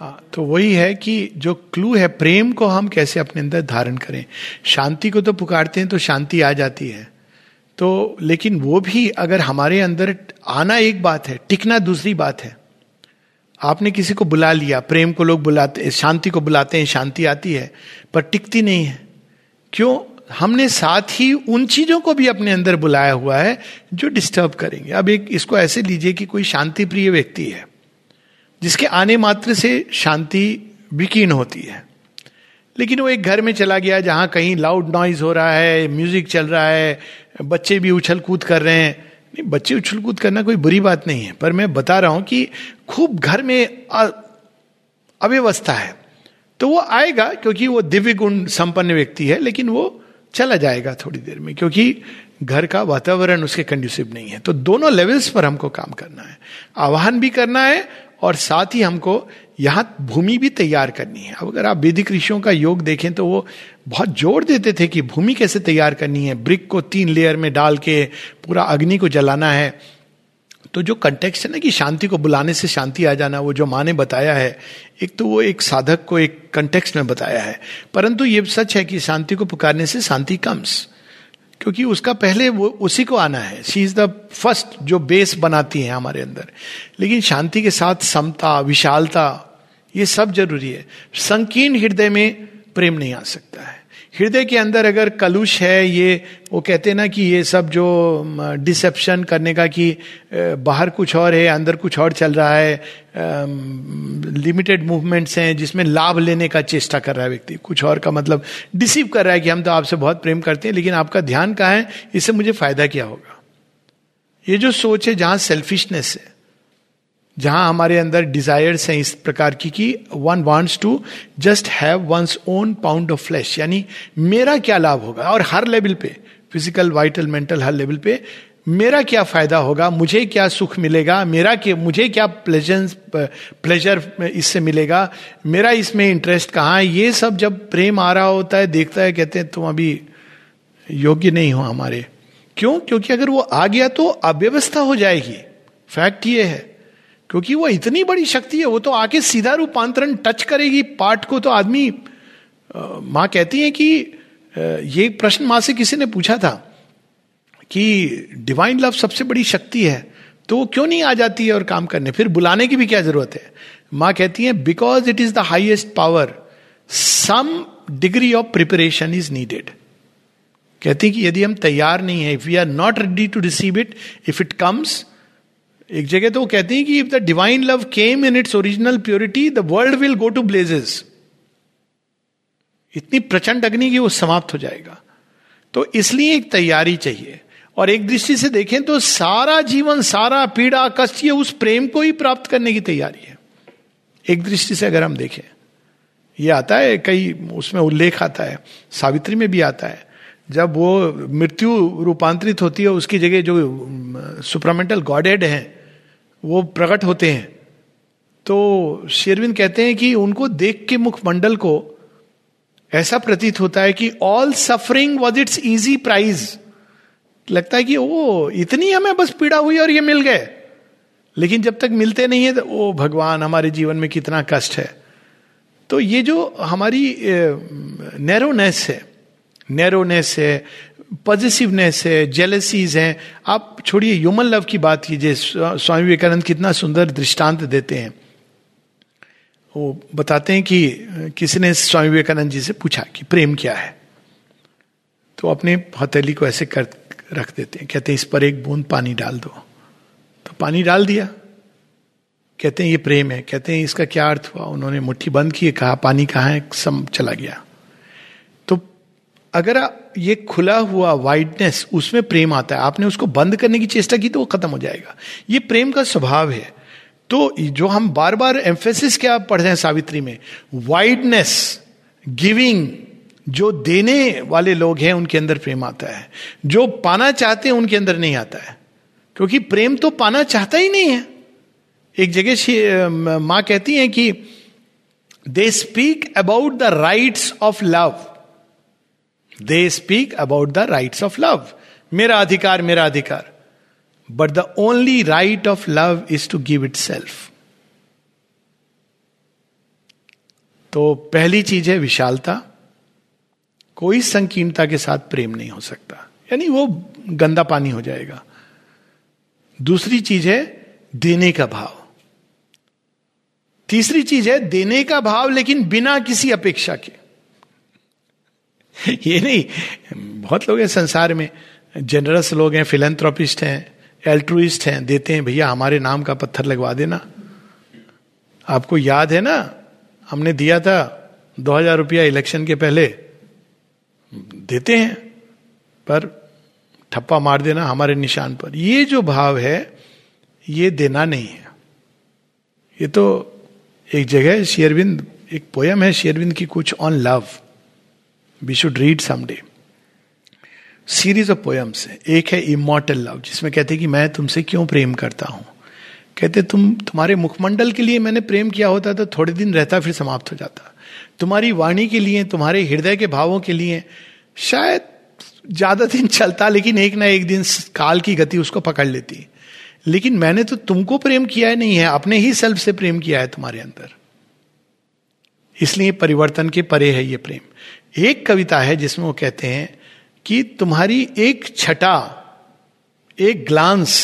हाँ, तो वही है कि जो क्लू है प्रेम को हम कैसे अपने अंदर धारण करें. शांति को तो पुकारते हैं तो शांति आ जाती है, तो लेकिन वो भी अगर हमारे अंदर आना एक बात है, टिकना दूसरी बात है. आपने किसी को बुला लिया, प्रेम को लोग बुलाते, शांति को बुलाते हैं, शांति आती है पर टिकती नहीं है. क्यों? हमने साथ ही उन चीजों को भी अपने अंदर बुलाया हुआ है जो डिस्टर्ब करेंगे. अब एक इसको ऐसे लीजिए कि कोई शांति प्रिय व्यक्ति है जिसके आने मात्र से शांति विकीर्ण होती है, लेकिन वो एक घर में चला गया जहाँ कहीं लाउड नॉइज हो रहा है, म्यूजिक चल रहा है, बच्चे भी उछल कूद कर रहे हैं. नहीं, बच्चे उछल कूद करना कोई बुरी बात नहीं है, पर मैं बता रहा हूँ कि खूब घर में अव्यवस्था है, तो वो आएगा क्योंकि वो दिव्य गुण संपन्न व्यक्ति है, लेकिन वो चला जाएगा थोड़ी देर में क्योंकि घर का वातावरण उसके कंड्यूसिव नहीं है. तो दोनों लेवल्स पर हमको काम करना है, आह्वान भी करना है और साथ ही हमको यहाँ भूमि भी तैयार करनी है. अब अगर आप वैदिक ऋषियों का योग देखें तो वो बहुत जोर देते थे कि भूमि कैसे तैयार करनी है, ब्रिक को 3 लेयर में डाल के पूरा अग्नि को जलाना है. तो जो कंटेक्स्ट है ना कि शांति को बुलाने से शांति आ जाना, वो जो माँ ने बताया है, एक तो वो एक साधक को एक कंटेक्स्ट में बताया है, परंतु ये सच है कि शांति को पुकारने से शांति कम्स, क्योंकि उसका पहले वो उसी को आना है. शी इज द फर्स्ट जो बेस बनाती है हमारे अंदर. लेकिन शांति के साथ समता, विशालता, ये सब जरूरी है. संकीर्ण हृदय में प्रेम नहीं आ सकता है. हृदय के अंदर अगर कलुष है, ये वो कहते हैं ना कि ये सब जो डिसेप्शन करने का कि बाहर कुछ और है अंदर कुछ और चल रहा है, लिमिटेड मूवमेंट्स हैं जिसमें लाभ लेने का चेष्टा कर रहा है व्यक्ति, कुछ और का मतलब डिसीव कर रहा है कि हम तो आपसे बहुत प्रेम करते हैं लेकिन आपका ध्यान कहाँ है, इससे मुझे फायदा क्या होगा. ये जो सोच है जहाँ सेल्फिशनेस है, जहाँ हमारे अंदर डिजायर्स हैं इस प्रकार की कि one wants to just have one's own pound of flesh, यानी मेरा क्या लाभ होगा, और हर लेवल पे फिजिकल, वाइटल, मेंटल, हर लेवल पे मेरा क्या फायदा होगा, मुझे क्या सुख मिलेगा, मुझे क्या प्लेजर इससे मिलेगा, मेरा इसमें इंटरेस्ट कहाँ है. ये सब जब प्रेम आ रहा होता है, देखता है, कहते हैं तुम अभी योग्य नहीं हो हमारे. क्यों? क्योंकि अगर वो आ गया तो अव्यवस्था हो जाएगी. फैक्ट ये है, क्योंकि वो इतनी बड़ी शक्ति है, वो तो आके सीधा रूपांतरण टच करेगी पार्ट को. तो आदमी, माँ कहती है कि ये प्रश्न माँ से किसी ने पूछा था कि डिवाइन लव सबसे बड़ी शक्ति है तो क्यों नहीं आ जाती है और काम करने, फिर बुलाने की भी क्या जरूरत है. माँ कहती है because it is the highest power, some degree of preparation is needed. कहती है कि यदि हम तैयार नहीं है, if we are not ready to receive it, if it comes, एक जगह तो वो कहते हैं कि if the divine love came in its original purity the world will go to blazes, इतनी प्रचंड अग्नि की वो समाप्त हो जाएगा. तो इसलिए एक तैयारी चाहिए. और एक दृष्टि से देखें तो सारा जीवन, सारा पीड़ा, कष्ट, ये उस प्रेम को ही प्राप्त करने की तैयारी है. एक दृष्टि से अगर हम देखें, ये आता है कई उसमें उल्लेख आता है, सावित्री में भी आता है, जब वो मृत्यु रूपांतरित होती है, उसकी जगह जो सुप्रामेंटल गॉडहेड हैं वो प्रकट होते हैं, तो शेरविन कहते हैं कि उनको देख के मुखमंडल को ऐसा प्रतीत होता है कि all suffering was its easy prize. लगता है कि ओ इतनी हमें बस पीड़ा हुई और ये मिल गए. लेकिन जब तक मिलते नहीं है तो ओ भगवान हमारे जीवन में कितना कष्ट है. तो ये जो हमारी नैरोनेस है, पॉजिटिवनेस है, जेलसीज हैं. आप छोड़िए ह्यूमन लव की बात कीजिए, स्वामी विवेकानंद कितना सुंदर दृष्टांत देते हैं. वो बताते हैं कि किसी ने स्वामी विवेकानंद जी से पूछा कि प्रेम क्या है, तो अपने हथेली को ऐसे कर रख देते हैं, कहते हैं इस पर एक बूंद पानी डाल दो, तो पानी डाल दिया, कहते हैं ये प्रेम है. कहते हैं इसका क्या अर्थ हुआ, उन्होंने मुट्ठी बंद की, कहा पानी कहाँ है, चला गया. अगर ये खुला हुआ वाइडनेस, उसमें प्रेम आता है. आपने उसको बंद करने की चेष्टा की तो वो खत्म हो जाएगा. ये प्रेम का स्वभाव है. तो जो हम बार बार एम्फेसिस क्या पढ़ रहे हैं सावित्री में, वाइडनेस, गिविंग, जो देने वाले लोग हैं उनके अंदर प्रेम आता है, जो पाना चाहते हैं उनके अंदर नहीं आता है, क्योंकि प्रेम तो पाना चाहता ही नहीं है. एक जगह माँ कहती है कि They speak about the rights of love. मेरा अधिकार, मेरा अधिकार. But the only right of love is to give itself. तो पहली चीज है विशालता, कोई संकीर्णता के साथ प्रेम नहीं हो सकता, यानी वो गंदा पानी हो जाएगा। दूसरी चीज है देने का भाव। तीसरी चीज है देने का भाव लेकिन बिना किसी अपेक्षा के। ये नहीं, बहुत लोग हैं संसार में, जनरस लोग हैं, फिलैंथ्रोपिस्ट हैं, एल्ट्रुइस्ट हैं, देते हैं, भैया हमारे नाम का पत्थर लगवा देना। आपको याद है ना हमने दिया था 2000 रुपया इलेक्शन के पहले, देते हैं पर ठप्पा मार देना हमारे निशान पर। ये जो भाव है ये देना नहीं है। ये तो एक जगह शेरविंद, एक पोयम है शेरविंद की कुछ on love, we should read someday, series of poems है। एक है इमॉर्टल लव, जिसमें कहते हैं कि मैं तुमसे क्यों प्रेम करता हूं, कहते तुम्हारे मुखमंडल के लिए मैंने प्रेम किया होता तो थोड़े दिन रहता फिर समाप्त हो जाता, तुम्हारी वाणी के लिए, तुम्हारे हृदय के भावों के लिए शायद ज्यादा दिन चलता लेकिन एक ना एक दिन काल की गति उसको पकड़ लेती, लेकिन मैंने तो तुमको प्रेम किया ही नहीं है, अपने ही सेल्फ से प्रेम किया है तुम्हारे अंदर, इसलिए परिवर्तन के परे है ये प्रेम। एक कविता है जिसमें वो कहते हैं कि तुम्हारी एक छटा, एक ग्लांस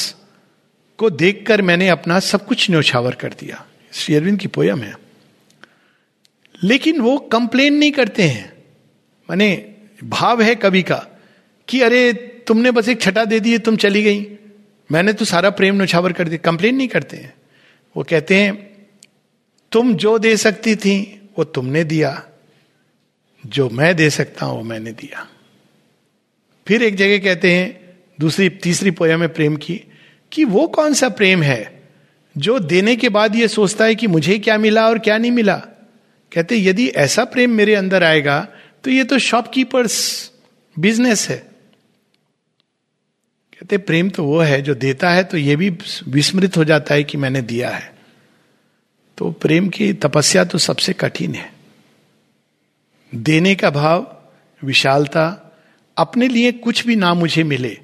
को देखकर मैंने अपना सब कुछ न्योछावर कर दिया, श्री अरविंद की पोयम है। लेकिन वो कंप्लेन नहीं करते हैं, माने भाव है कवि का कि अरे तुमने बस एक छटा दे दी, तुम चली गई, मैंने तो सारा प्रेम न्योछावर कर दिया। कंप्लेन नहीं करते हैं, वो कहते हैं तुम जो दे सकती थी वो तुमने दिया, जो मैं दे सकता हूं वो मैंने दिया। फिर एक जगह कहते हैं दूसरी तीसरी पोयम में प्रेम की कि वो कौन सा प्रेम है जो देने के बाद ये सोचता है कि मुझे क्या मिला और क्या नहीं मिला। कहते यदि ऐसा प्रेम मेरे अंदर आएगा तो ये तो शॉपकीपर्स बिजनेस है। कहते प्रेम तो वो है जो देता है तो ये भी विस्मृत हो जाता है कि मैंने दिया है। तो प्रेम की तपस्या तो सबसे कठिन है, देने का भाव, विशालता, अपने लिए कुछ भी ना मुझे मिले,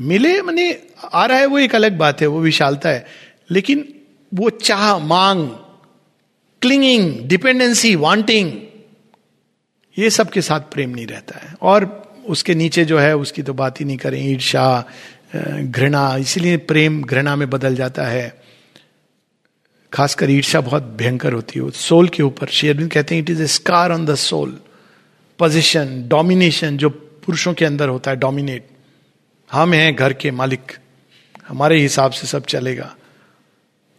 मिले माने आ रहा है वो एक अलग बात है, वो विशालता है, लेकिन वो चाह, मांग, क्लिंगिंग, डिपेंडेंसी, वांटिंग, ये सब के साथ प्रेम नहीं रहता है। और उसके नीचे जो है उसकी तो बात ही नहीं करें, ईर्ष्या, घृणा, इसीलिए प्रेम घृणा में बदल जाता है, खासकर ईर्ष्या बहुत भयंकर होती है सोल के ऊपर। श्री अरविंद कहते हैं it is a scar on the soul, position, domination जो पुरुषों के अंदर होता है, डोमिनेट, हम हैं घर के मालिक, हमारे हिसाब से सब चलेगा,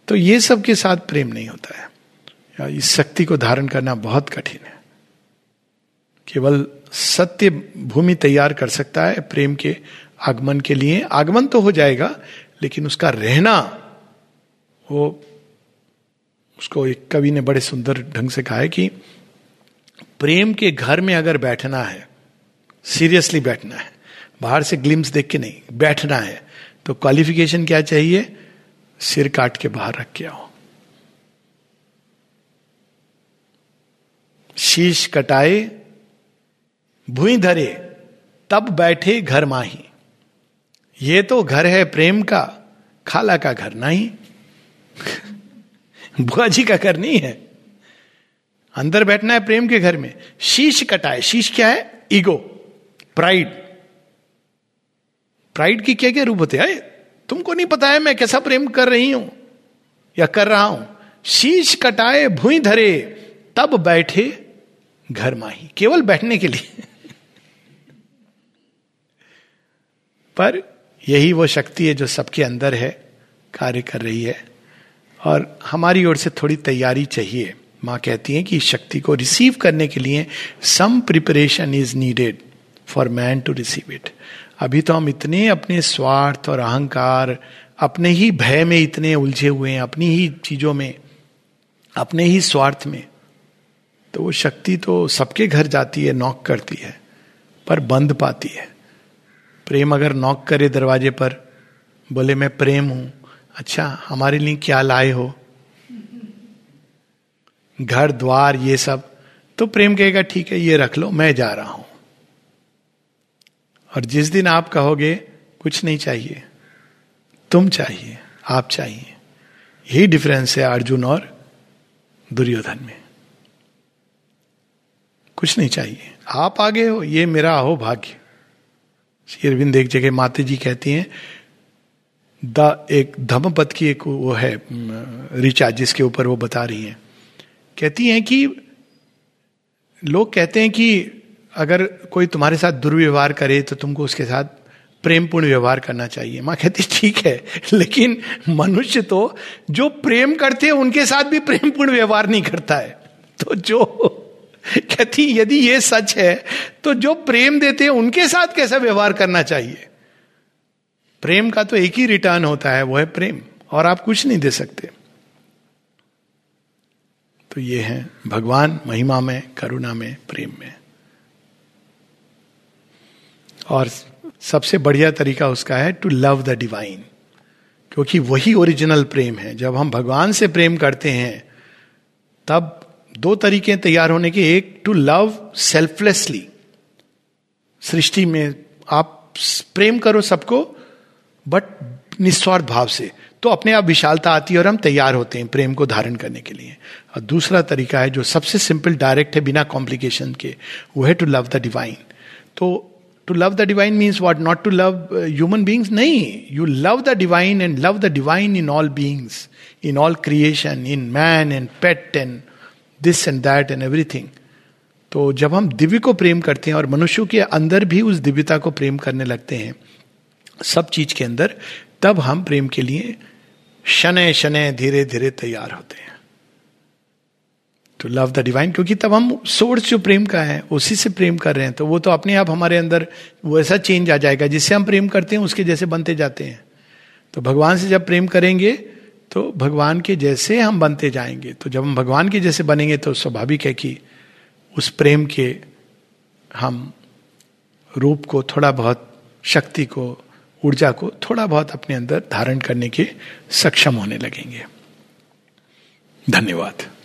तो ये सब के साथ प्रेम नहीं होता है। इस शक्ति को धारण करना बहुत कठिन है, केवल सत्य भूमि तैयार कर सकता है प्रेम के आगमन के लिए। आगमन तो हो जाएगा लेकिन उसका रहना, वो उसको एक कवि ने बड़े सुंदर ढंग से कहा है कि प्रेम के घर में अगर बैठना है, सीरियसली बैठना है, बाहर से ग्लिम्स देख के नहीं बैठना है, तो क्वालिफिकेशन क्या चाहिए, सिर काट के बाहर रख के आओ। शीश कटाए भुई धरे तब बैठे घर माही, ये तो घर है प्रेम का, खाला का घर नहीं बुआ जी का घर नहीं है, अंदर बैठना है प्रेम के घर में। शीश कटाए, शीश क्या है, ईगो, प्राइड, प्राइड की क्या क्या रूप होते हैं, तुमको नहीं पता है मैं कैसा प्रेम कर रही हूं या कर रहा हूं। शीश कटाए भुई धरे तब बैठे घर माही, केवल बैठने के लिए पर यही वो शक्ति है जो सबके अंदर है, कार्य कर रही है, और हमारी ओर से थोड़ी तैयारी चाहिए। माँ कहती है कि इस शक्ति को रिसीव करने के लिए some preparation is needed for man to receive it. अभी तो हम इतने अपने स्वार्थ और अहंकार, अपने ही भय में इतने उलझे हुए हैं, अपनी ही चीजों में, अपने ही स्वार्थ में, तो वो शक्ति तो सबके घर जाती है, नॉक करती है पर बंद पाती है। प्रेम अगर नॉक करे दरवाजे पर, बोले मैं प्रेम हूं, अच्छा हमारे लिए क्या लाए हो, घर द्वार ये सब, तो प्रेम कहेगा ठीक है ये रख लो मैं जा रहा हूं। और जिस दिन आप कहोगे कुछ नहीं चाहिए, तुम चाहिए, आप चाहिए, यही डिफरेंस है अर्जुन और दुर्योधन में। कुछ नहीं चाहिए, आप आगे हो, ये मेरा हो भाग्य। श्री अरविंद एक जगह माता जी कहती हैं, एक धम्मपद की एक वो है ऋचा जिसके ऊपर वो बता रही हैं, कहती हैं कि लोग कहते हैं कि अगर कोई तुम्हारे साथ दुर्व्यवहार करे तो तुमको उसके साथ प्रेमपूर्ण व्यवहार करना चाहिए। माँ कहती ठीक है, लेकिन मनुष्य तो जो प्रेम करते हैं उनके साथ भी प्रेमपूर्ण व्यवहार नहीं करता है। तो जो कहती यदि ये सच है तो जो प्रेम देते हैं उनके साथ कैसा व्यवहार करना चाहिए। प्रेम का तो एक ही रिटर्न होता है, वो है प्रेम, और आप कुछ नहीं दे सकते। तो ये है भगवान महिमा में, करुणा में, प्रेम में। और सबसे बढ़िया तरीका उसका है टू लव द डिवाइन, क्योंकि वही ओरिजिनल प्रेम है। जब हम भगवान से प्रेम करते हैं तब दो तरीके तैयार होने के, एक टू लव सेल्फलेसली, सृष्टि में आप प्रेम करो सबको बट निस्वार्थ भाव से, तो अपने आप विशालता आती है और हम तैयार होते हैं प्रेम को धारण करने के लिए। और दूसरा तरीका है जो सबसे सिंपल डायरेक्ट है बिना कॉम्प्लिकेशन के, वो है टू लव द डिवाइन। तो to love the divine means what? Not to love human beings? नहीं, you love the divine and love the divine in all beings, in all creation, in man and pet and this and that and everything. तो जब हम दिव्य को प्रेम करते हैं और मनुष्यों के अंदर भी उस दिव्यता को प्रेम करने लगते हैं सब चीज के अंदर, तब हम प्रेम के लिए शनै शनै धीरे धीरे तैयार होते हैं टू लव द डिवाइन, क्योंकि तब हम सोर्स जो प्रेम का है उसी से प्रेम कर रहे हैं। तो वो तो अपने आप हमारे अंदर वो ऐसा चेंज आ जाएगा, जिससे हम प्रेम करते हैं उसके जैसे बनते जाते हैं। तो भगवान से जब प्रेम करेंगे तो भगवान के जैसे हम बनते जाएंगे। तो जब हम भगवान के जैसे बनेंगे तो स्वाभाविक है कि उस प्रेम के हम रूप को, थोड़ा बहुत शक्ति को, ऊर्जा को थोड़ा बहुत अपने अंदर धारण करने के सक्षम होने लगेंगे। धन्यवाद।